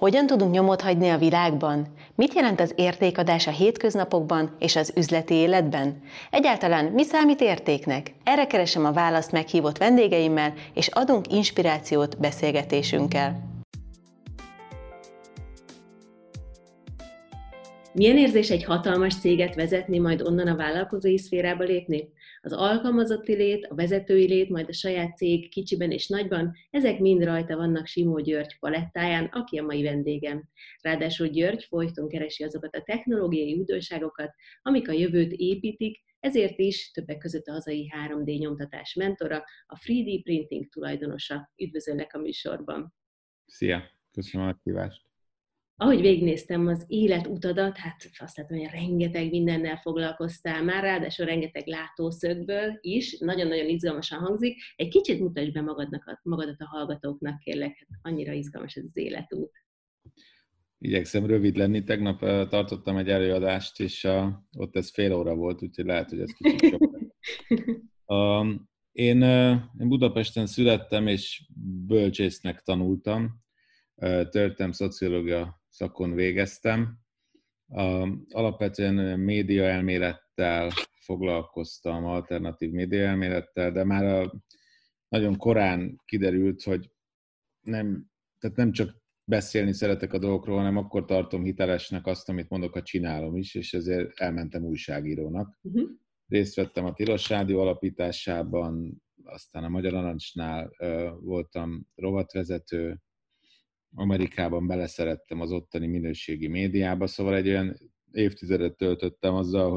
Hogyan tudunk nyomot hagyni a világban? Mit jelent az értékadás a hétköznapokban és az üzleti életben? Egyáltalán mi számít értéknek? Erre keresem a választ meghívott vendégeimmel, és adunk inspirációt beszélgetésünkkel. Milyen érzés egy hatalmas céget vezetni, majd onnan a vállalkozói szférába lépni? Az alkalmazotti lét, a vezetői lét, majd a saját cég kicsiben és nagyban, ezek mind rajta vannak Simó György palettáján, aki a mai vendégem. Ráadásul György folyton keresi azokat a technológiai újdonságokat, amik a jövőt építik, ezért is többek között a hazai 3D nyomtatás mentora, a 3D Printing tulajdonosa. Üdvözöllek a műsorban! Szia! Köszönöm a kívást! Ahogy végignéztem az életutadat, hát azt látom, hogy rengeteg mindennel foglalkoztál már, ráadásul rengeteg látószögből is, nagyon-nagyon izgalmasan hangzik. Egy kicsit mutasd be magadat a hallgatóknak, kérlek, annyira izgalmas ez az életút. Igyekszem rövid lenni, tegnap tartottam egy előadást, és ott ez fél óra volt, úgyhogy lehet, hogy ez kicsit sok. Én Budapesten születtem, és bölcsésznek tanultam. Történelem szociológia szakon végeztem. Alapvetően médiaelmélettel foglalkoztam, alternatív médiaelmélettel, de már nagyon korán kiderült, hogy nem csak beszélni szeretek a dolgokról, hanem akkor tartom hitelesnek azt, amit mondok, ha csinálom is, és ezért elmentem újságírónak. Részt vettem a Tilos Rádió alapításában, aztán a Magyar Narancsnál voltam rovatvezető, Amerikában beleszerettem az ottani minőségi médiába, szóval egy olyan évtizedet töltöttem azzal,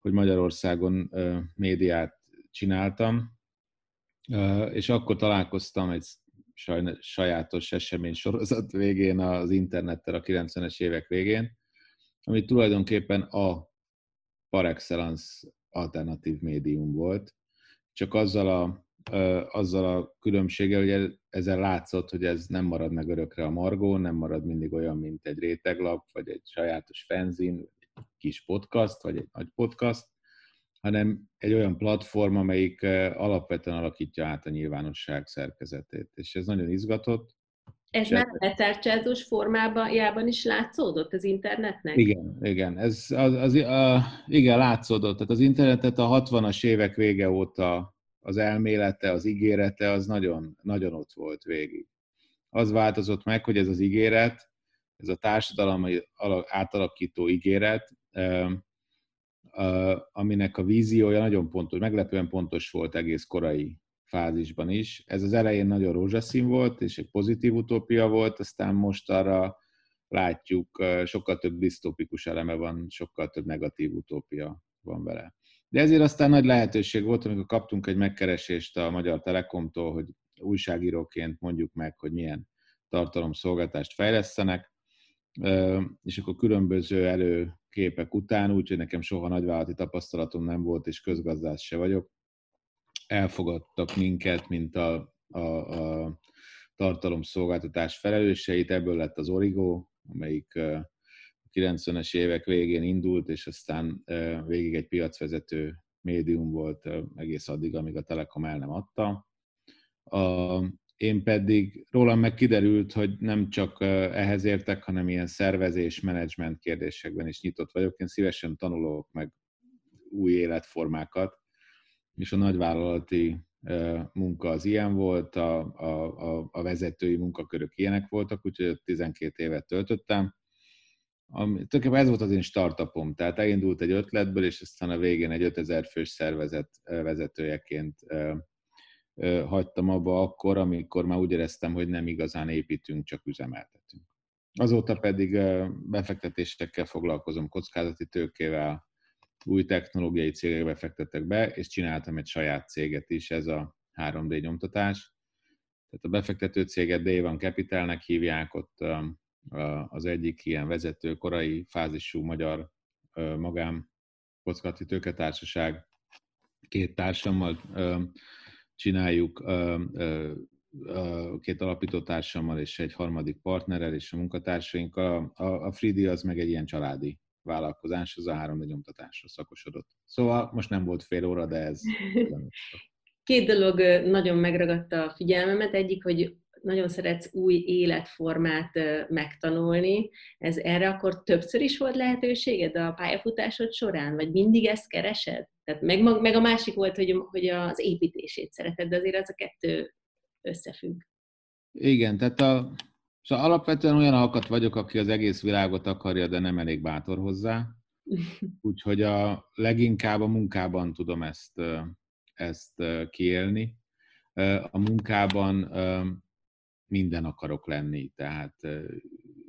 hogy Magyarországon médiát csináltam, és akkor találkoztam egy sajátos eseménysorozat végén az internettel a 90-es évek végén, ami tulajdonképpen a par excellence alternatív médium volt, csak azzal a különbséggel, hogy ezzel látszott, hogy ez nem marad meg örökre a margón, nem marad mindig olyan, mint egy réteglap, vagy egy sajátos fanzin, vagy egy kis podcast, vagy egy nagy podcast, hanem egy olyan platform, amelyik alapvetően alakítja át a nyilvánosság szerkezetét. És ez nagyon izgatott. Ez már letárcsázós formájában is látszódott az internetnek? Igen. Igen, látszódott. Tehát az internetet a 60-as évek vége óta az elmélete, az ígérete, az nagyon, nagyon ott volt végig. Az változott meg, hogy ez az ígéret, ez a társadalmi átalakító ígéret, aminek a víziója nagyon pontos, meglepően pontos volt egész korai fázisban is. Ez az elején nagyon rózsaszín volt, és egy pozitív utópia volt, aztán most arra látjuk, sokkal több disztópikus eleme van, sokkal több negatív utópia van vele. De ezért aztán nagy lehetőség volt, amikor kaptunk egy megkeresést a Magyar Telekomtól, hogy újságíróként mondjuk meg, hogy milyen tartalomszolgáltást fejlesztenek, és akkor különböző előképek után, úgyhogy nekem soha nagyvállalati tapasztalatom nem volt, és közgazdász se vagyok, elfogadtak minket, mint a tartalomszolgáltatás felelőseit, ebből lett az Origo, amelyik 90-es évek végén indult, és aztán végig egy piacvezető médium volt egész addig, amíg a Telekom el nem adta. Én pedig rólam meg kiderült, hogy nem csak ehhez értek, hanem ilyen szervezés, menedzsment kérdésekben is nyitott vagyok. Én szívesen tanulok meg új életformákat, és a nagyvállalati munka az ilyen volt, a vezetői munkakörök ilyenek voltak, úgyhogy 12 évet töltöttem. Tulajdonképpen ez volt az én startupom, tehát elindult egy ötletből, és aztán a végén egy 5000 fős szervezet vezetőjeként hagytam abba akkor, amikor már úgy éreztem, hogy nem igazán építünk, csak üzemeltetünk. Azóta pedig befektetésekkel foglalkozom, kockázati tőkével, új technológiai cégekbe fektetek be, és csináltam egy saját céget is, ez a 3D nyomtatás. Tehát a befektető céget Devon Capitalnek hívják, ott az egyik ilyen vezető, korai fázisú magyar magán kockázati tőketársaság, két társammal csináljuk, két alapítótársammal és egy harmadik partnerrel és a munkatársainkkal. A Fridi az meg egy ilyen családi vállalkozás, az a 3D nyomtatásra szakosodott. Szóval most nem volt fél óra, de ez... Két dolog nagyon megragadta a figyelmemet. Egyik, hogy nagyon szeretsz új életformát megtanulni, ez erre akkor többször is volt lehetőséged a pályafutásod során? Vagy mindig ezt keresed? Tehát meg a másik volt, hogy az építését szereted, de azért az a kettő összefügg. Igen, tehát szóval alapvetően olyan alkat vagyok, aki az egész világot akarja, de nem elég bátor hozzá. Úgyhogy leginkább a munkában tudom ezt kiélni. A munkában minden akarok lenni, tehát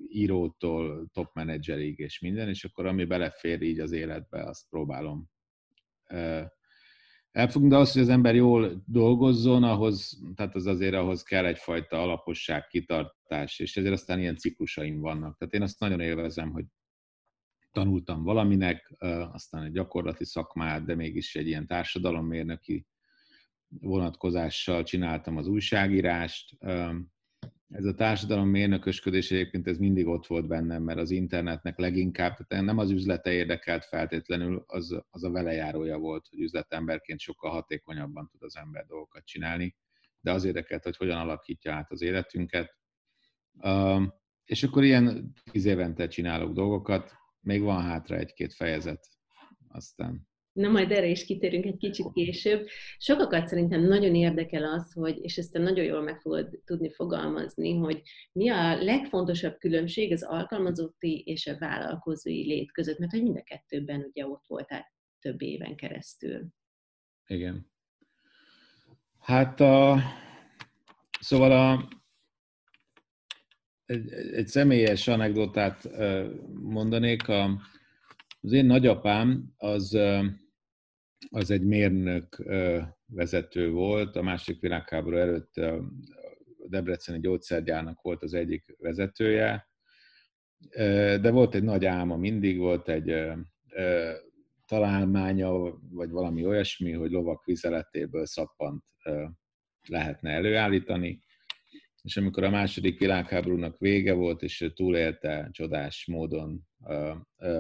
írótól top menedzserig és minden, és akkor ami belefér így az életbe, azt próbálom elfogni. De az, hogy az ember jól dolgozzon, tehát azért ahhoz kell egyfajta alaposság, kitartás, és ezért aztán ilyen ciklusaim vannak. Tehát én azt nagyon élvezem, hogy tanultam valaminek, aztán egy gyakorlati szakmát, de mégis egy ilyen társadalommérnöki vonatkozással csináltam az újságírást. Ez a társadalommérnökösködés egyébként ez mindig ott volt bennem, mert az internetnek leginkább, tehát nem az üzlete érdekelt feltétlenül, az a velejárója volt, hogy üzletemberként sokkal hatékonyabban tud az ember dolgokat csinálni, de az érdekelt, hogy hogyan alakítja át az életünket. És akkor ilyen 10 évente csinálok dolgokat, még van hátra 1-2 fejezet, aztán... Na, majd erre is kitérünk egy kicsit később. Sokakat szerintem nagyon érdekel az, hogy, és ezt te nagyon jól meg fogod tudni fogalmazni, hogy mi a legfontosabb különbség az alkalmazotti és a vállalkozói lét között, mert hogy mind a kettőben ugye ott voltál több éven keresztül. Igen. Hát egy személyes anekdotát mondanék. Az én nagyapám az egy mérnök vezető volt, a II. Világháború előtt a debreceni gyógyszergyárnak volt az egyik vezetője, de volt egy nagy álma, mindig volt egy találmánya, vagy valami olyasmi, hogy lovak vizeletéből szappant lehetne előállítani, és amikor a II. Világháborúnak vége volt, és túlélte csodás módon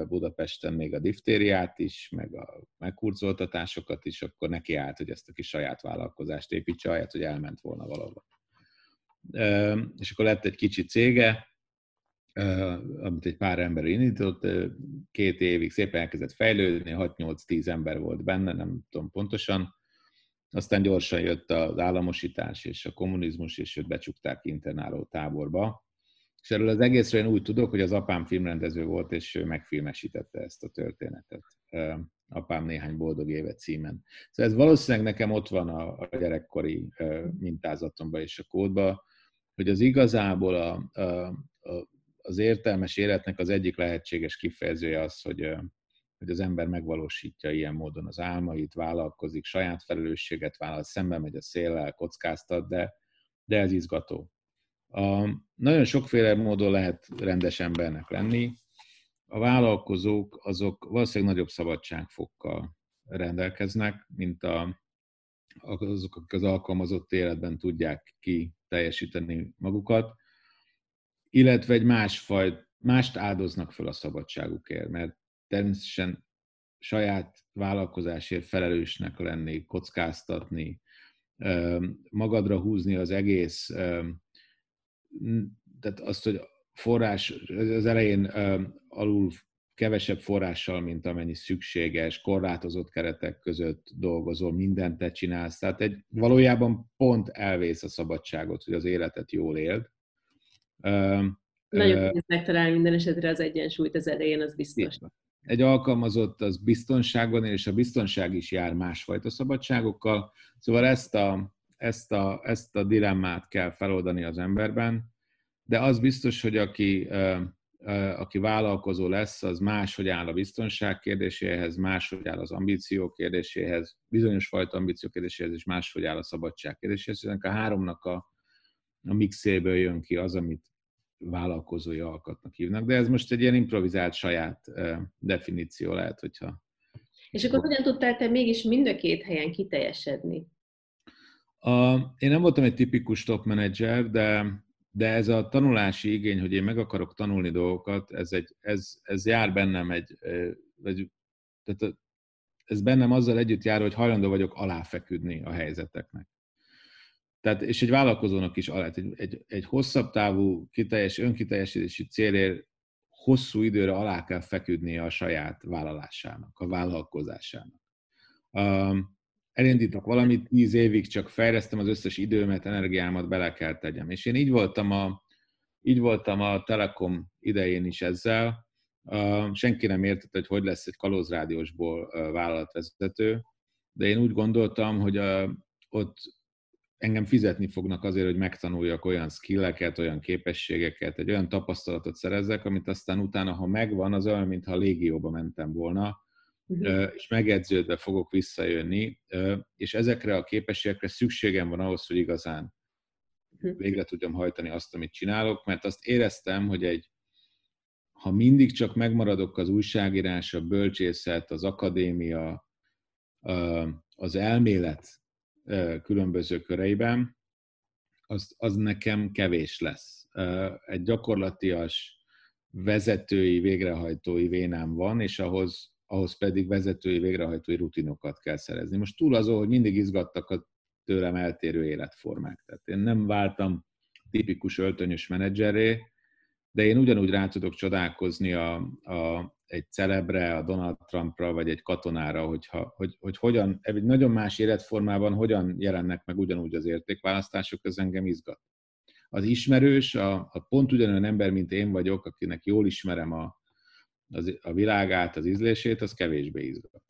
Budapesten még a diftériát is, meg a megkurzoltatásokat is, akkor neki állt, hogy ezt a kis saját vállalkozást építse, ahelyett, hogy elment volna valahol. És akkor lett egy kicsi cége, amit egy pár ember indított, 2 évig szépen elkezdett fejlődni, 6-8-10 ember volt benne, nem tudom pontosan. Aztán gyorsan jött az államosítás és a kommunizmus, és őt becsukták internáló táborba. És erről az egészről én úgy tudok, hogy az apám filmrendező volt, és ő megfilmesítette ezt a történetet. Apám néhány boldog éve címen. Szóval ez valószínűleg nekem ott van a gyerekkori mintázatomban és a kódban, hogy az igazából az értelmes életnek az egyik lehetséges kifejezője az, hogy az ember megvalósítja ilyen módon az álmait, vállalkozik, saját felelősséget vállal, szembe megy a széllel, kockáztat, de ez izgató. Nagyon sokféle módon lehet rendes embernek lenni. A vállalkozók azok valószínűleg nagyobb szabadságfokkal rendelkeznek, mint azok, akik az alkalmazott életben tudják ki teljesíteni magukat, illetve egy mást áldoznak fel a szabadságukért, mert természetesen saját vállalkozásért felelősnek lenni, kockáztatni, magadra húzni az egész, tehát azt, hogy az elején alul kevesebb forrással, mint amennyi szükséges, korlátozott keretek között dolgozol, mindent te csinálsz, tehát valójában pont elvész a szabadságot, hogy az életet jól éld. Nagyon nehéz megtalálni minden esetre az egyensúlyt az elején, az biztos. Egy alkalmazott az biztonságban, és a biztonság is jár másfajta szabadságokkal. Szóval ezt a dilemmát kell feloldani az emberben, de az biztos, hogy aki vállalkozó lesz, az máshogy áll a biztonság kérdéséhez, máshogy áll az ambíció kérdéséhez, bizonyos fajta ambíció kérdéséhez, és máshogy áll a szabadság kérdéséhez. Ennek a háromnak a mixéből jön ki az, amit vállalkozói alkatnak hívnak, de ez most egy ilyen improvizált saját definíció lehet, hogyha... És akkor hogyan tudtál te mégis mind a két helyen kiteljesedni? Én nem voltam egy tipikus top menedzser, de ez a tanulási igény, hogy én meg akarok tanulni dolgokat, ez jár bennem ez bennem azzal együtt jár, hogy hajlandó vagyok aláfeküdni a helyzeteknek. Tehát, és egy vállalkozónak is alá, egy hosszabb távú önkiteljesítési célért hosszú időre alá kell feküdnie a saját vállalásának, a vállalkozásának. Elindítok valamit, 10 évig csak fejlesztem, az összes időmet, energiámat bele kell tegyem. És én így voltam a Telekom idején is ezzel. Senki nem értett, hogy lesz egy kalózrádiósból vállalatvezető, de én úgy gondoltam, hogy ott engem fizetni fognak azért, hogy megtanuljak olyan skilleket, olyan képességeket, egy olyan tapasztalatot szerezzek, amit aztán utána, ha megvan, az olyan, mintha légióba mentem volna, és megedződve fogok visszajönni, és ezekre a képességekre szükségem van ahhoz, hogy igazán végre tudjam hajtani azt, amit csinálok, mert azt éreztem, hogy ha mindig csak megmaradok az újságírás, a bölcsészet, az akadémia, az elmélet különböző köreiben, az nekem kevés lesz. Egy gyakorlatias vezetői, végrehajtói vénám van, és ahhoz pedig vezetői, végrehajtói rutinokat kell szerezni. Most túl azon, hogy mindig izgattak a tőlem eltérő életformák. Tehát én nem váltam tipikus öltönyös menedzserré, de én ugyanúgy rá tudok csodálkozni egy celebre, a Donald Trumpra, vagy egy katonára, hogy hogyan, egy nagyon más életformában hogyan jelennek meg ugyanúgy az értékválasztások, az engem izgat. Az ismerős, a pont ugyanolyan ember, mint én vagyok, akinek jól ismerem a világát, az ízlését, az kevésbé izgat.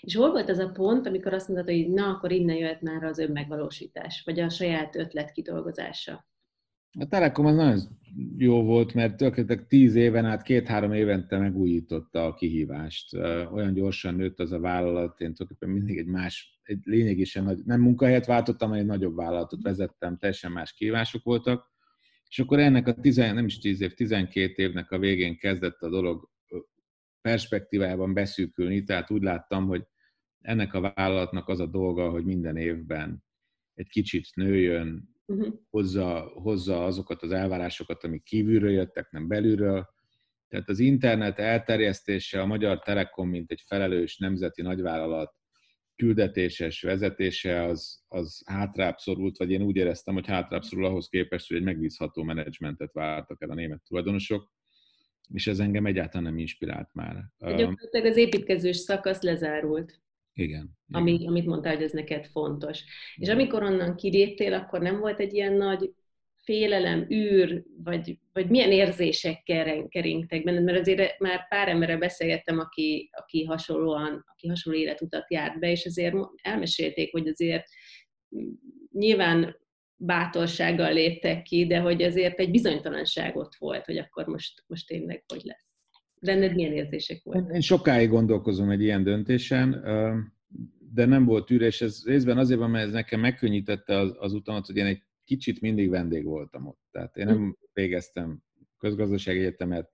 És hol volt az a pont, amikor azt mondtad, hogy na, akkor innen jöhet már az önmegvalósítás, vagy a saját ötlet kidolgozása? A Telekom az nagyon jó volt, mert tulajdonképpen 10 éven át, 2-3 évente megújította a kihívást. Olyan gyorsan nőtt az a vállalat, én tulajdonképpen mindig egy lényegesen nagy, nem munkahelyet váltottam, hanem egy nagyobb vállalatot vezettem, teljesen más kihívások voltak. És akkor ennek a 12 évnek a végén kezdett a dolog perspektívájában beszűkülni, tehát úgy láttam, hogy ennek a vállalatnak az a dolga, hogy minden évben egy kicsit nőjön, hozza azokat az elvárásokat, amik kívülről jöttek, nem belülről. Tehát az internet elterjesztése, a Magyar Telekom, mint egy felelős nemzeti nagyvállalat küldetéses vezetése, az hátrább szorult, vagy én úgy éreztem, hogy hátrább szorul ahhoz képest, hogy egy megbízható menedzsmentet vártak el a német tulajdonosok, és ez engem egyáltalán nem inspirált már. Gyakorlatilag az építkezős szakasz lezárult. Igen. Amit mondtál, hogy ez neked fontos. És amikor onnan kiléptél, akkor nem volt egy ilyen nagy félelem, űr, vagy milyen érzésekkel keringtek benned? Mert azért már pár emberrel beszélgettem, aki hasonló életutat járt be, és azért elmesélték, hogy azért nyilván bátorsággal léptek ki, de hogy azért egy bizonytalanság ott volt, hogy akkor most tényleg hogy lesz. Benned milyen érzések voltak? Én sokáig gondolkozom egy ilyen döntésen, de nem volt űr, és ez részben azért van, mert ez nekem megkönnyítette az utamat, hogy én egy kicsit mindig vendég voltam ott. Tehát én nem végeztem közgazdasági egyetemet,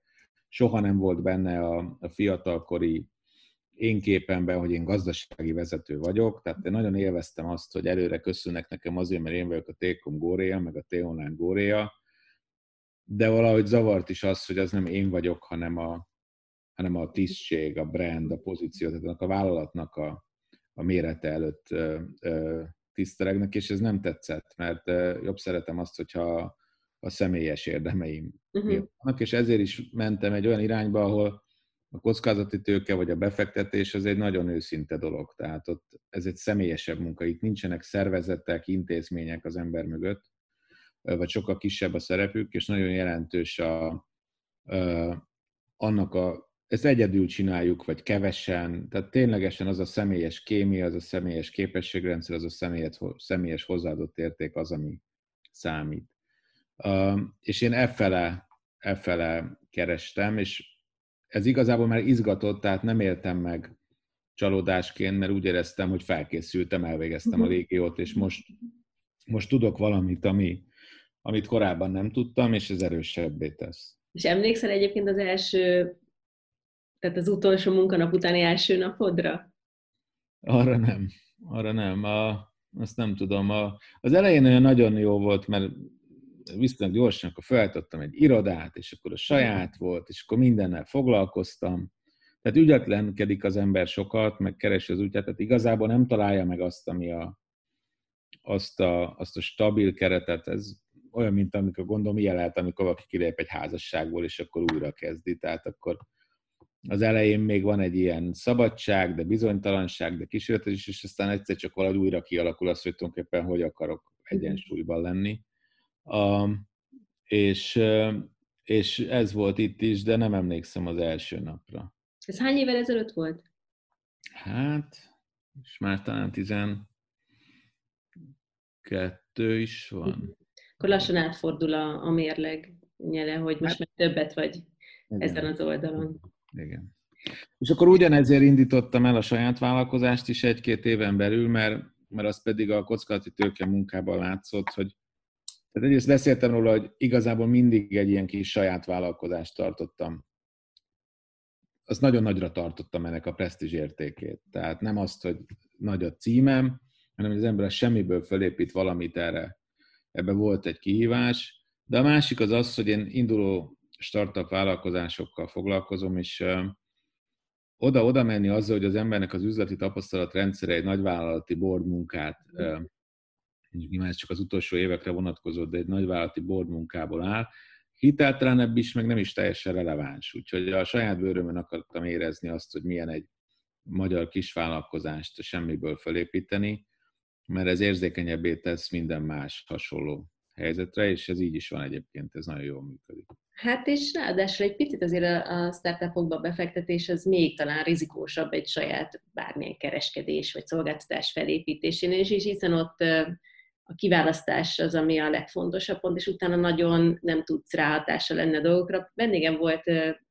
soha nem volt benne a fiatalkori én képemben, hogy én gazdasági vezető vagyok, tehát én nagyon élveztem azt, hogy előre köszönnek nekem azért, mert én vagyok a T-com góréja, meg a T-online góréja, de valahogy zavart is az, hogy az nem én vagyok, hanem a tisztség, a brand, a pozíció, tehát a vállalatnak a mérete előtt tisztelegnek, és ez nem tetszett, mert jobb szeretem azt, hogyha a személyes érdemeim vannak, és ezért is mentem egy olyan irányba, ahol a kockázati tőke vagy a befektetés az egy nagyon őszinte dolog, tehát ott ez egy személyesebb munka, itt nincsenek szervezetek, intézmények az ember mögött, vagy sokkal kisebb a szerepük, és nagyon jelentős ezt egyedül csináljuk, vagy kevesen, tehát ténylegesen az a személyes kémia, az a személyes képességrendszer, az a személyes hozzáadott érték az, ami számít. És én efele kerestem, és ez igazából már izgatott, tehát nem éltem meg csalódásként, mert úgy éreztem, hogy felkészültem, elvégeztem a légiót, és most tudok valamit, amit korábban nem tudtam, és ez erősebbé tesz. És emlékszel egyébként az első, tehát az utolsó munkanap utáni első napodra? Arra nem. Azt nem tudom. Az elején olyan nagyon jó volt, mert viszont gyorsan akkor feltottam egy irodát, és akkor a saját volt, és akkor mindennel foglalkoztam. Tehát ügyetlenkedik az ember sokat, meg keresi az útját, tehát igazából nem találja meg azt, ami a azt a stabil keretet, ez olyan, mint amikor gondolom, ilyen lehet, amikor valaki kilép egy házasságból, és akkor újra kezdi. Tehát akkor az elején még van egy ilyen szabadság, de bizonytalanság, de kísérletes, és aztán egyszer csak valahogy újra kialakul az, hogy tulajdonképpen hogy akarok egyensúlyban lenni. És ez volt itt is, de nem emlékszem az első napra. Ez hány évvel ezelőtt volt? Hát, és már talán 12 is van. Akkor lassan átfordul a mérleg nyele, hogy most hát, már többet vagy ezen az oldalon. Igen. És akkor ugyanezért indítottam el a saját vállalkozást is egy-két éven belül, mert az pedig a kockázati tőke munkában látszott, hogy tehát egyrészt beszéltem róla, hogy igazából mindig egy ilyen kis saját vállalkozást tartottam. Azt nagyon nagyra tartottam ennek a presztízs értékét. Tehát nem azt, hogy nagy a címem, hanem az ember semmiből fölépít valamit erre. Ebben volt egy kihívás. De a másik az az, hogy én induló startup vállalkozásokkal foglalkozom, és oda-oda menni azzal, hogy az embernek az üzleti tapasztalat rendszere egy nagyvállalati board munkát, ez csak az utolsó évekre vonatkozott, de egy nagyvállalati board munkából áll, hiteltelenebb is, meg nem is teljesen releváns. Úgyhogy a saját bőrömön akartam érezni azt, hogy milyen egy magyar kisvállalkozást semmiből felépíteni, mert ez érzékenyebbé tesz minden más hasonló helyzetre, és ez így is van egyébként, ez nagyon jól működik. Hát és ráadásul egy picit azért a startupokba befektetés az még talán rizikósabb egy saját bármilyen kereskedés vagy szolgáltatás felépítésénél, és hiszen ott a kiválasztás az, ami a legfontosabb pont, és utána nagyon nem tudsz ráhatása lenni a dolgokra. Vendégem volt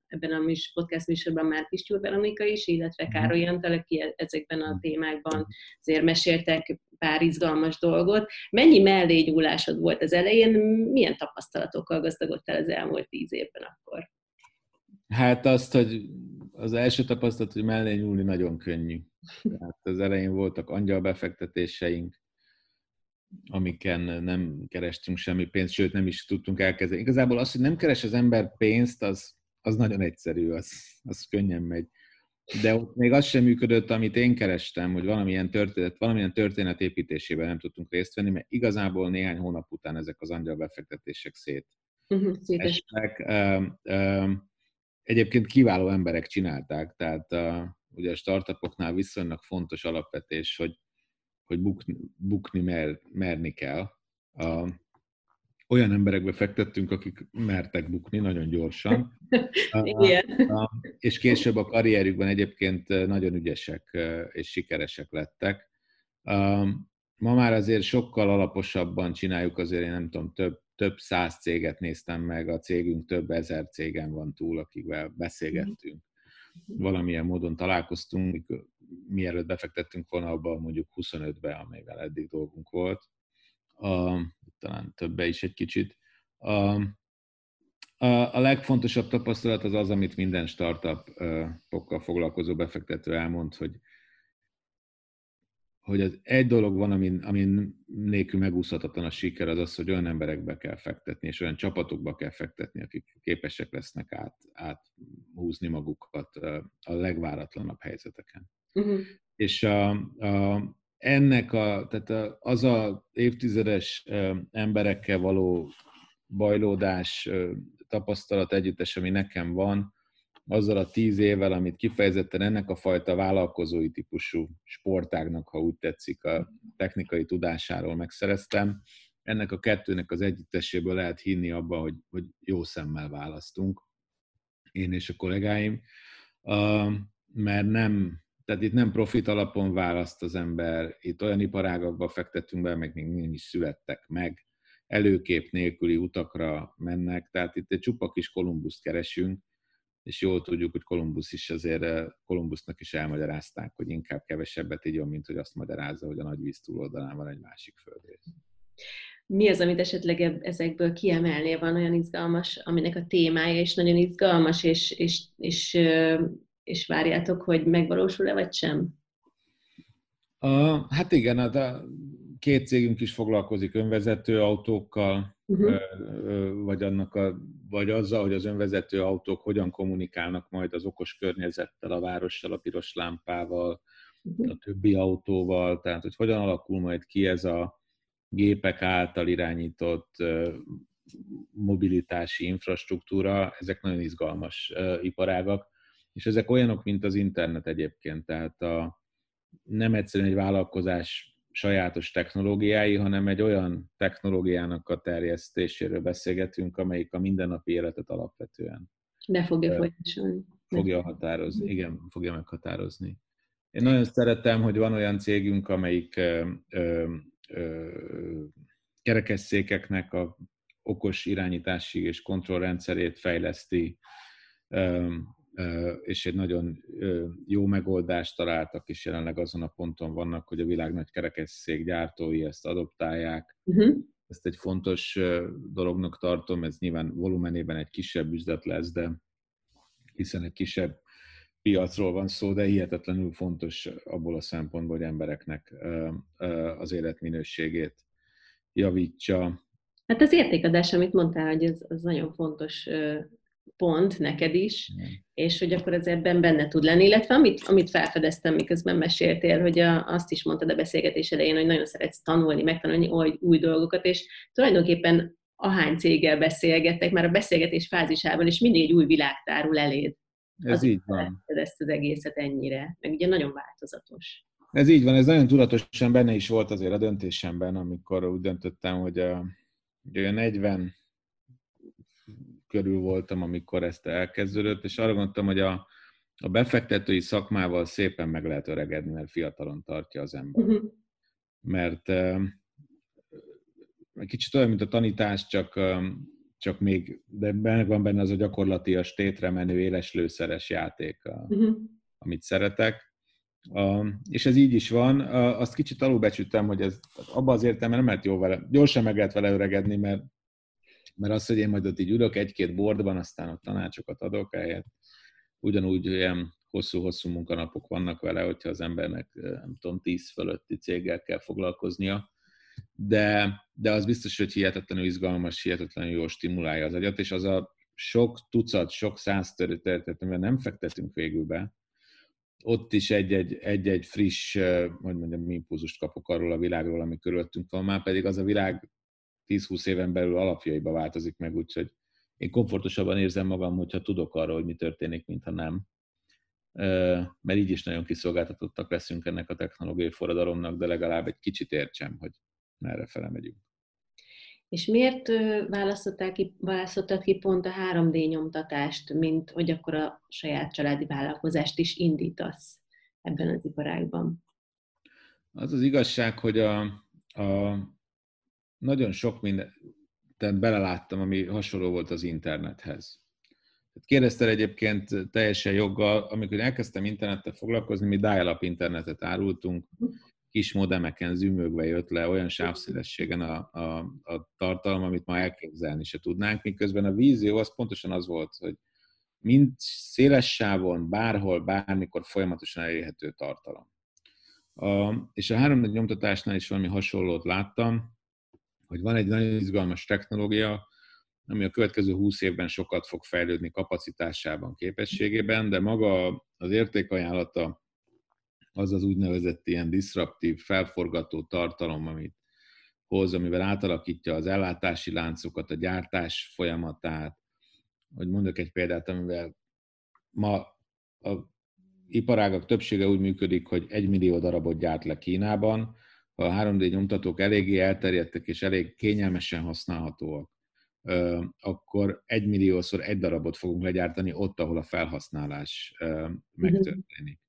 ebben a podcast műsorban már Pistyúr Veronika is, illetve Károly Antal, aki ezekben a témákban azért meséltek pár izgalmas dolgot. Mennyi mellégyúlásod volt az elején? Milyen tapasztalatokkal gazdagodtál az elmúlt 10 évben akkor? Hát azt, hogy az első tapasztalat, hogy mellényúlni nagyon könnyű. Tehát az elején voltak angyalbefektetéseink, amiken nem kerestünk semmi pénzt, sőt nem is tudtunk elkezdeni. Igazából az, hogy nem keres az ember pénzt, az nagyon egyszerű, az könnyen megy. De ott még az sem működött, amit én kerestem, hogy valamilyen történet építésében nem tudtunk részt venni, mert igazából néhány hónap után ezek az angyal befektetések szétestek. Egyébként kiváló emberek csinálták, tehát ugye a startupoknál viszonylag fontos alapvetés, hogy bukni merni kell. Olyan emberekbe fektettünk, akik mertek bukni nagyon gyorsan. És később a karrierükben egyébként nagyon ügyesek és sikeresek lettek. Ma már azért sokkal alaposabban csináljuk, azért én nem tudom, több 100 céget néztem meg, a cégünk több 1000 cégen van túl, akikvel beszélgettünk. Valamilyen módon találkoztunk, mielőtt befektettünk volna abban mondjuk 25-be, amivel eddig dolgunk volt. Talán többe is egy kicsit. A legfontosabb tapasztalat az, amit minden startupokkal foglalkozó befektető elmond, hogy az egy dolog van, amin nélkül megúszhatatlan a siker, az az, hogy olyan emberekbe kell fektetni, és olyan csapatokba kell fektetni, akik képesek lesznek áthúzni magukat a legváratlanabb helyzeteken. Uh-huh. És tehát az a évtizedes emberekkel való bajlódás tapasztalat együttes, ami nekem van, azzal a 10 évvel, amit kifejezetten ennek a fajta vállalkozói típusú sportágnak, ha úgy tetszik, a technikai tudásáról megszereztem, ennek a kettőnek az együtteséből lehet hinni abban, hogy jó szemmel választunk, én és a kollégáim, mert tehát itt nem profit alapon választ az ember, itt olyan iparágakba fektettünk be, meg még nem is születtek meg, előkép nélküli utakra mennek, tehát itt egy csupa kis Kolumbuszt keresünk, és jól tudjuk, hogy Kolumbusznak is elmagyarázták, hogy inkább kevesebbet igyon, mint hogy azt magyarázza, hogy a nagy víz túloldalán van egy másik földrész. Mi az, amit esetleg ezekből kiemelnél, van olyan izgalmas, aminek a témája is nagyon izgalmas, és várjátok, hogy megvalósul-e, vagy sem? Hát igen, a 2 cégünk is foglalkozik önvezető autókkal, vagy azzal, hogy az önvezető autók hogyan kommunikálnak majd az okos környezettel, a várossal, a piros lámpával, a többi autóval, tehát hogy hogyan alakul majd ki ez a gépek által irányított mobilitási infrastruktúra, ezek nagyon izgalmas iparágak, és ezek olyanok, mint az internet egyébként, tehát nem egyszerűen egy vállalkozás sajátos technológiái, hanem egy olyan technológiának a terjesztéséről beszélgetünk, amelyik a mindennapi életet alapvetően de fogja folyásolni. Fogja határozni, igen, fogja meghatározni. Én nagyon szeretem, hogy van olyan cégünk, amelyik kerekesszékeknek a okos irányítási és kontrollrendszerét fejleszti, és egy nagyon jó megoldást találtak, és jelenleg azon a ponton vannak, hogy a világ nagy kerekesszék gyártói ezt adoptálják. Ezt egy fontos dolognak tartom, ez nyilván volumenében egy kisebb üzlet lesz, de hiszen egy kisebb piacról van szó, de hihetetlenül fontos abból a szempontból, hogy embereknek az életminőségét javítsa. Hát az értékadás, amit mondtál, hogy az nagyon fontos pont neked is, és hogy akkor az ebben benne tud lenni, illetve amit felfedeztem, miközben meséltél, hogy azt is mondtad a beszélgetés elején, hogy nagyon szeretsz tanulni, megtanulni új dolgokat, és tulajdonképpen ahány céggel beszélgettek, már a beszélgetés fázisában is mindig egy új világ tárul eléd. Ez így van. Ezt az egészet ennyire, meg ugye nagyon változatos. Ez így van, ez nagyon tudatosan benne is volt azért a döntésemben, amikor úgy döntöttem, hogy olyan 40 körül voltam, amikor ezt elkezdődött, és arra gondoltam, hogy a befektetői szakmával szépen meg lehet öregedni, mert fiatalon tartja az ember. Mert egy kicsit olyan, mint a tanítás, csak még de van benne az a gyakorlatias tétre menő éleslőszeres játék, amit szeretek. És ez így is van. Azt kicsit alulbecsültem, hogy ez abban az értelemben nem lehet jó vele. Gyorsan meg lehet vele öregedni, mert az, hogy én majd ott így ülök egy-két boardban, aztán ott tanácsokat adok helyett. Ugyanúgy ilyen hosszú-hosszú munkanapok vannak vele, hogyha az embernek, nem tudom, 10 fölötti céggel kell foglalkoznia. De az biztos, hogy hihetetlenül izgalmas, hihetetlenül jól stimulálja az agyat, és az a sok tucat, sok száz területet, amivel nem fektetünk végül be, ott is egy-egy friss, hogy mondjam, impulzust kapok arról a világról, ami körülöttünk van, már pedig az a világ 10-20 éven belül alapjaiba változik meg, úgyhogy én komfortosabban érzem magam, hogyha tudok arról, hogy mi történik, mintha nem. Mert így is nagyon kiszolgáltatottak leszünk ennek a technológiai forradalomnak, de legalább egy kicsit értsem, hogy merre felemegyünk. És miért választottad ki pont a 3D nyomtatást, mint hogy akkor a saját családi vállalkozást is indítasz ebben az iparágban? Az az igazság, hogy a nagyon sok mindent beleláttam, ami hasonló volt az internethez. Kérdeztél egyébként teljesen joggal, amikor elkezdtem internettel foglalkozni, mi dial-up internetet árultunk, kis modemeken zümögve jött le olyan sávszélességen a tartalom, amit ma elképzelni se tudnánk, miközben a vízió az pontosan az volt, hogy mind széles sávon, bárhol, bármikor folyamatosan elérhető tartalom. És a 3D nyomtatásnál is valami hasonlót láttam, hogy van egy nagyon izgalmas technológia, ami a következő 20 évben sokat fog fejlődni kapacitásában, képességében, de maga az értékajánlata az az úgynevezett ilyen diszruptív, felforgató tartalom, amit hoz, amivel átalakítja az ellátási láncokat, a gyártás folyamatát. Hogy mondok egy példát, amivel ma az iparágak többsége úgy működik, hogy 1 millió darabot gyárt le Kínában, a 3D nyomtatók eléggé elterjedtek és elég kényelmesen használhatóak, akkor 1 milliószor 1 darabot fogunk legyártani ott, ahol a felhasználás megtörténik.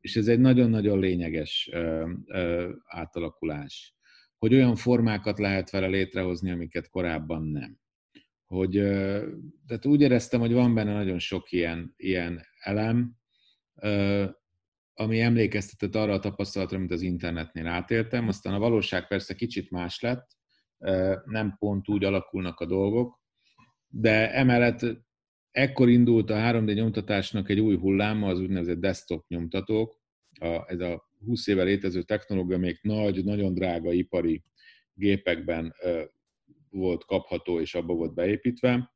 És ez egy nagyon-nagyon lényeges átalakulás, hogy olyan formákat lehet vele létrehozni, amiket korábban nem. Tehát úgy éreztem, hogy van benne nagyon sok ilyen elem, ami emlékeztetett arra a tapasztalatra, amit az internetnél átéltem. Aztán a valóság persze kicsit más lett, nem pont úgy alakulnak a dolgok, de emellett ekkor indult a 3D nyomtatásnak egy új hulláma, az úgynevezett desktop nyomtatók. Ez a 20 éve létező technológia még nagy, nagyon drága ipari gépekben volt kapható, és abba volt beépítve.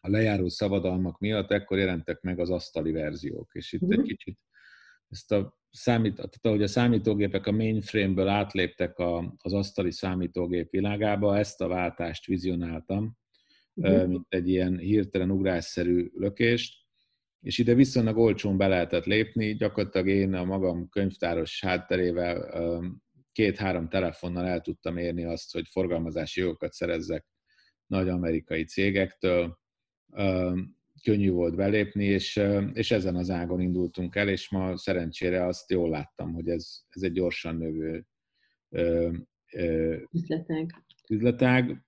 A lejáró szabadalmak miatt ekkor jelentek meg az asztali verziók, és itt egy kicsit ahogy a számítógépek a mainframe-ből átléptek az asztali számítógép világába, ezt a váltást vizionáltam, mint egy ilyen hirtelen ugrásszerű lökést, és ide viszonylag olcsón be lehetett lépni, gyakorlatilag én a magam könyvtáros hátterével 2-3 telefonnal el tudtam érni azt, hogy forgalmazási jogokat szerezzek nagy amerikai cégektől, könnyű volt belépni, és ezen az ágon indultunk el, és ma szerencsére azt jól láttam, hogy ez egy gyorsan növő üzletág,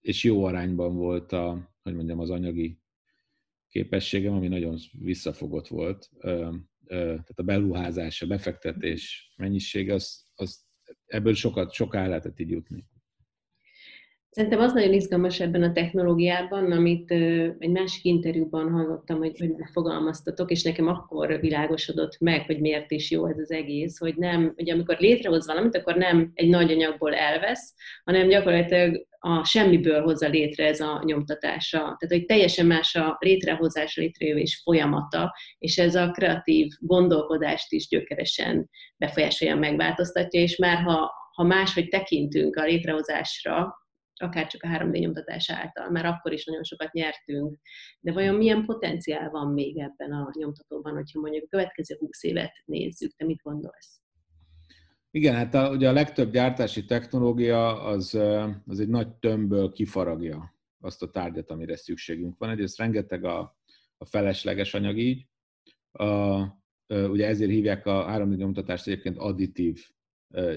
és jó arányban volt az anyagi képességem, ami nagyon visszafogott volt. Tehát a beruházás, a befektetés mennyisége, ebből soká lehetett így jutni. Szerintem az nagyon izgalmas ebben a technológiában, amit egy másik interjúban hallottam, hogy megfogalmaztatok, és nekem akkor világosodott meg, hogy miért is jó ez az egész, hogy nem, hogy amikor létrehoz valamit, akkor nem egy nagy anyagból elvesz, hanem gyakorlatilag a semmiből hozza létre ez a nyomtatása. Tehát, hogy teljesen más a létrehozás, létrejövés folyamata, és ez a kreatív gondolkodást is gyökeresen befolyásolja, megváltoztatja, és már ha máshogy tekintünk a létrehozásra, akárcsak a 3D nyomtatás által, mert akkor is nagyon sokat nyertünk. De vajon milyen potenciál van még ebben a nyomtatóban, hogyha mondjuk a következő 20 évet nézzük, te mit gondolsz? Igen, hát ugye a legtöbb gyártási technológia az egy nagy tömbből kifaragja azt a tárgyat, amire szükségünk van. Egyrészt rengeteg a felesleges anyag így. Ugye ezért hívják a 3D nyomtatást egyébként additív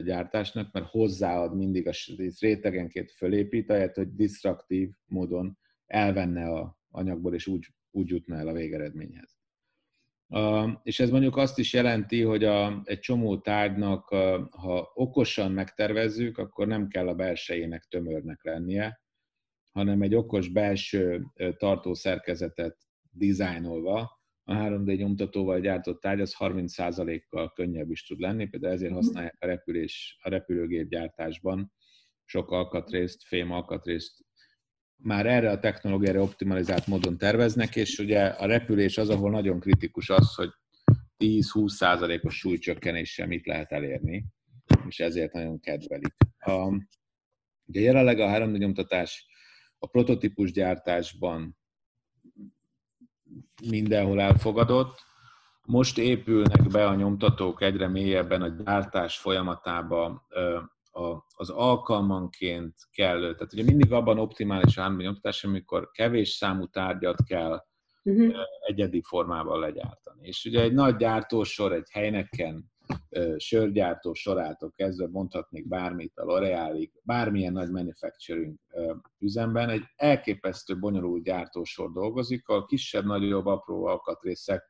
gyártásnak, mert hozzáad mindig a rétegenként fölépít, ahelyett, hogy disztraktív módon elvenne a anyagból, és úgy jutna el a végeredményhez. És ez mondjuk azt is jelenti, hogy egy csomó tárgynak, ha okosan megtervezzük, akkor nem kell a belsejének tömörnek lennie, hanem egy okos belső tartószerkezetet dizájnolva, a 3D nyomtatóval gyártott tárgy az 30%-kal könnyebb is tud lenni, például ezért használják a repülőgép gyártásban sok alkatrészt, fém alkatrészt. Már erre a technológiára optimalizált módon terveznek, és ugye a repülés az, ahol nagyon kritikus az, hogy 10-20%-os súlycsökkenéssel mit lehet elérni, és ezért nagyon kedvelik. Ugye jelenleg a 3D nyomtatás a prototípus gyártásban mindenhol elfogadott. Most épülnek be a nyomtatók egyre mélyebben a gyártás folyamatában az alkalmanként kellő. Tehát ugye mindig abban optimális a nyomtatás, amikor kevés számú tárgyat kell egyedi formában legyártani. És ugye egy nagy gyártósor, egy Heineken sörgyártó sorától kezdve mondhatnék bármit a L'Oréalig, bármilyen nagy manufacturing üzemben, egy elképesztő bonyolult gyártósor dolgozik, a kisebb-nagyobb apró alkatrészek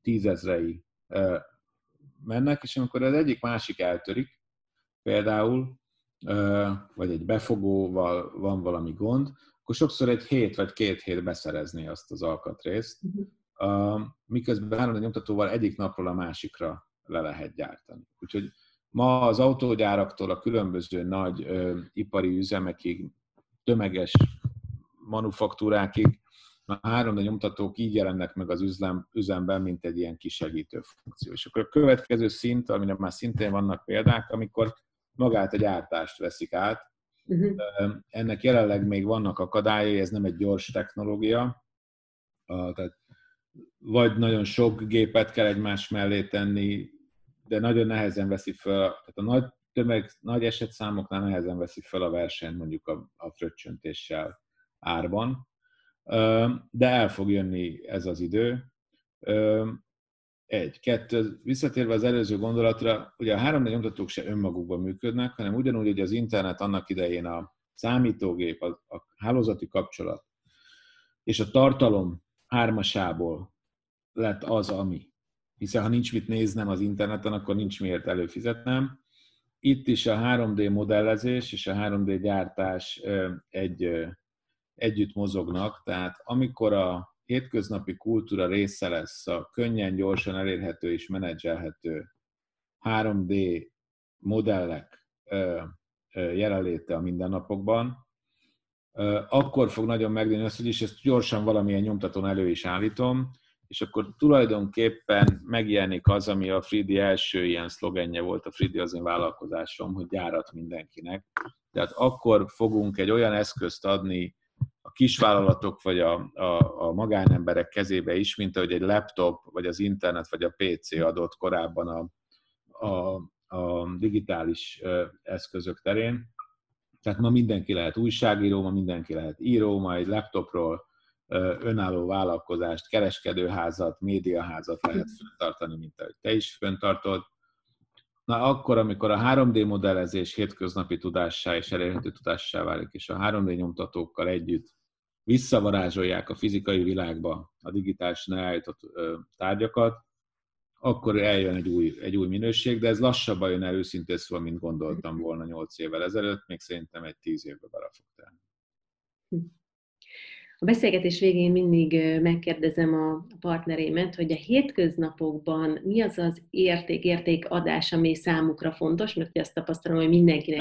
tízezrei mennek, és amikor az egyik-másik eltörik, például, vagy egy befogóval van valami gond, akkor sokszor egy hét vagy 2 hét beszerezni azt az alkatrészt, miközben 3D nyomtatóval egyik napról a másikra le lehet gyártani. Úgyhogy ma az autógyáraktól a különböző nagy ipari üzemekig, tömeges manufaktúrákig a 3D nyomtatók így jelennek meg az üzemben, mint egy ilyen kisegítő funkció. És akkor a következő szint, amire már szintén vannak példák, amikor magát a gyártást veszik át. Ennek jelenleg még vannak akadályai, ez nem egy gyors technológia, tehát vagy nagyon sok gépet kell egymás mellé tenni, de nagyon nehezen veszi fel, tehát a nagy tömeg, nagy esetszámoknál nehezen veszi fel a versenyt mondjuk a fröccsöntéssel árban, de el fog jönni ez az idő. Visszatérve az előző gondolatra, ugye a 3D nyomtatók se önmagukban működnek, hanem ugyanúgy, hogy az internet annak idején a számítógép, a hálózati kapcsolat és a tartalom hármasából lett az, ami. Hiszen ha nincs mit néznem az interneten, akkor nincs miért előfizetnem. Itt is a 3D modellezés és a 3D gyártás együtt mozognak, tehát amikor a hétköznapi kultúra része lesz a könnyen, gyorsan elérhető és menedzselhető 3D modellek jelenléte a mindennapokban, akkor fog nagyon megnőni azt, hogy ezt gyorsan valamilyen nyomtatón elő is állítom, és akkor tulajdonképpen megjelenik az, ami a Fridi első ilyen szlogenje volt, a Fridi az én vállalkozásom, hogy gyárat mindenkinek. Tehát akkor fogunk egy olyan eszközt adni a kisvállalatok vagy a magánemberek kezébe is, mint ahogy egy laptop, vagy az internet, vagy a PC adott korábban a digitális eszközök terén. Tehát ma mindenki lehet újságíró, ma mindenki lehet író, ma egy laptopról önálló vállalkozást, kereskedőházat, médiaházat lehet fenntartani, mint ahogy te is fenntartod. Na akkor, amikor a 3D modellezés hétköznapi tudássá és elérhető tudássá válik, és a 3D nyomtatókkal együtt visszavarázsolják a fizikai világba a digitálisan elállított tárgyakat, akkor eljön egy új minőség, de ez lassabban jön el, őszintén szóval, mint gondoltam volna 8 évvel ezelőtt, még szerintem egy 10 évbe bele fog tenni. A beszélgetés végén mindig megkérdezem a partnereimet, hogy a hétköznapokban mi az az értékadás, ami számukra fontos, mert azt tapasztalom, hogy mindenkinek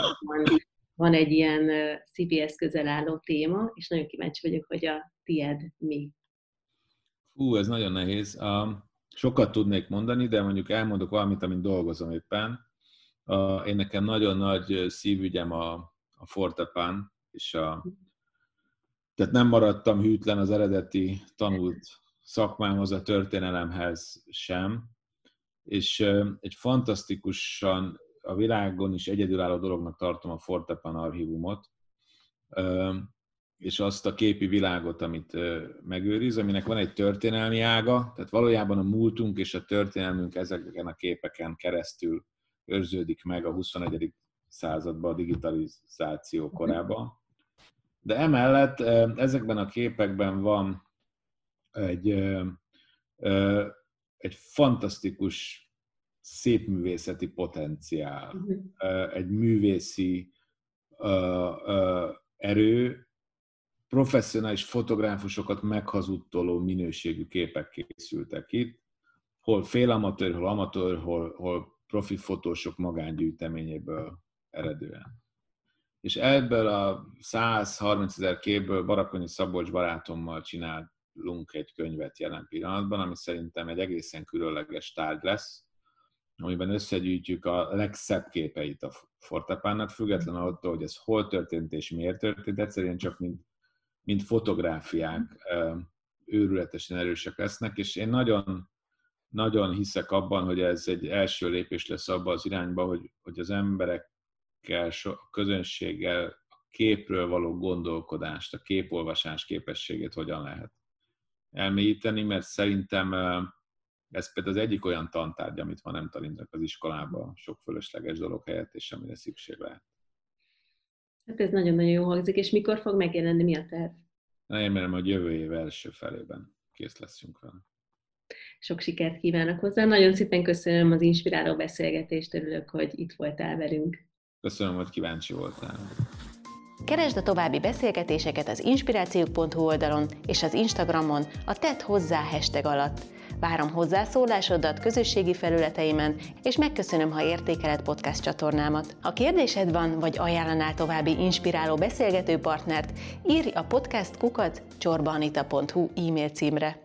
van egy ilyen CPS közel álló téma, és nagyon kíváncsi vagyok, hogy a tied mi. Hú, ez nagyon nehéz. Sokat tudnék mondani, de mondjuk elmondok valamit, amit dolgozom éppen. Én nekem nagyon nagy szívügyem a Fortepan, és tehát nem maradtam hűtlen az eredeti tanult szakmámhoz, a történelemhez sem, és egy fantasztikusan a világon is egyedülálló dolognak tartom a Fortepan archívumot, és azt a képi világot, amit megőriz, aminek van egy történelmi ága, tehát valójában a múltunk és a történelmünk ezeken a képeken keresztül őrződik meg a 21. században, a digitalizáció korában. De emellett ezekben a képekben van egy fantasztikus szépművészeti potenciál, egy művészi erő, professzionális fotográfusokat meghazudtoló minőségű képek készültek itt, hol félamatőr, hol amatőr, hol profi fotósok magángyűjteményéből eredően. És ebből a 130 000 képből Barakonyi Szabolcs barátommal csinálunk egy könyvet jelen pillanatban, ami szerintem egy egészen különleges tárgy lesz, amiben összegyűjtjük a legszebb képeit a Fortepánnak, függetlenül attól, hogy ez hol történt és miért történt, egyszerűen csak mint fotográfiák őrületesen erősek lesznek, és én nagyon, nagyon hiszek abban, hogy ez egy első lépés lesz abba az irányba, hogy az emberek a közönséggel a képről való gondolkodást, a képolvasás képességét hogyan lehet elmélyíteni, mert szerintem ez például az egyik olyan tantárgy, amit ma nem tanítanak az iskolában sok fölösleges dolog helyett, és amire szükség lehet. Hát ez nagyon-nagyon jó hangzik, és mikor fog megjelenni, mi a terv? Remélem, hogy jövő év első felében kész leszünk vele. Sok sikert kívánok hozzá, nagyon szépen köszönöm az inspiráló beszélgetést, örülök, hogy itt voltál velünk. Köszönöm, hogy kíváncsi voltál. Keresd a további beszélgetéseket az inspirációk.hu oldalon és az Instagramon a Tedd Hozzá hashtag alatt. Várom hozzászólásodat közösségi felületeimen, és megköszönöm, ha értékeled podcast csatornámat. Ha kérdésed van, vagy ajánlanál további inspiráló beszélgető partnert, írj a podcast@csorbaanita.hu e-mail címre.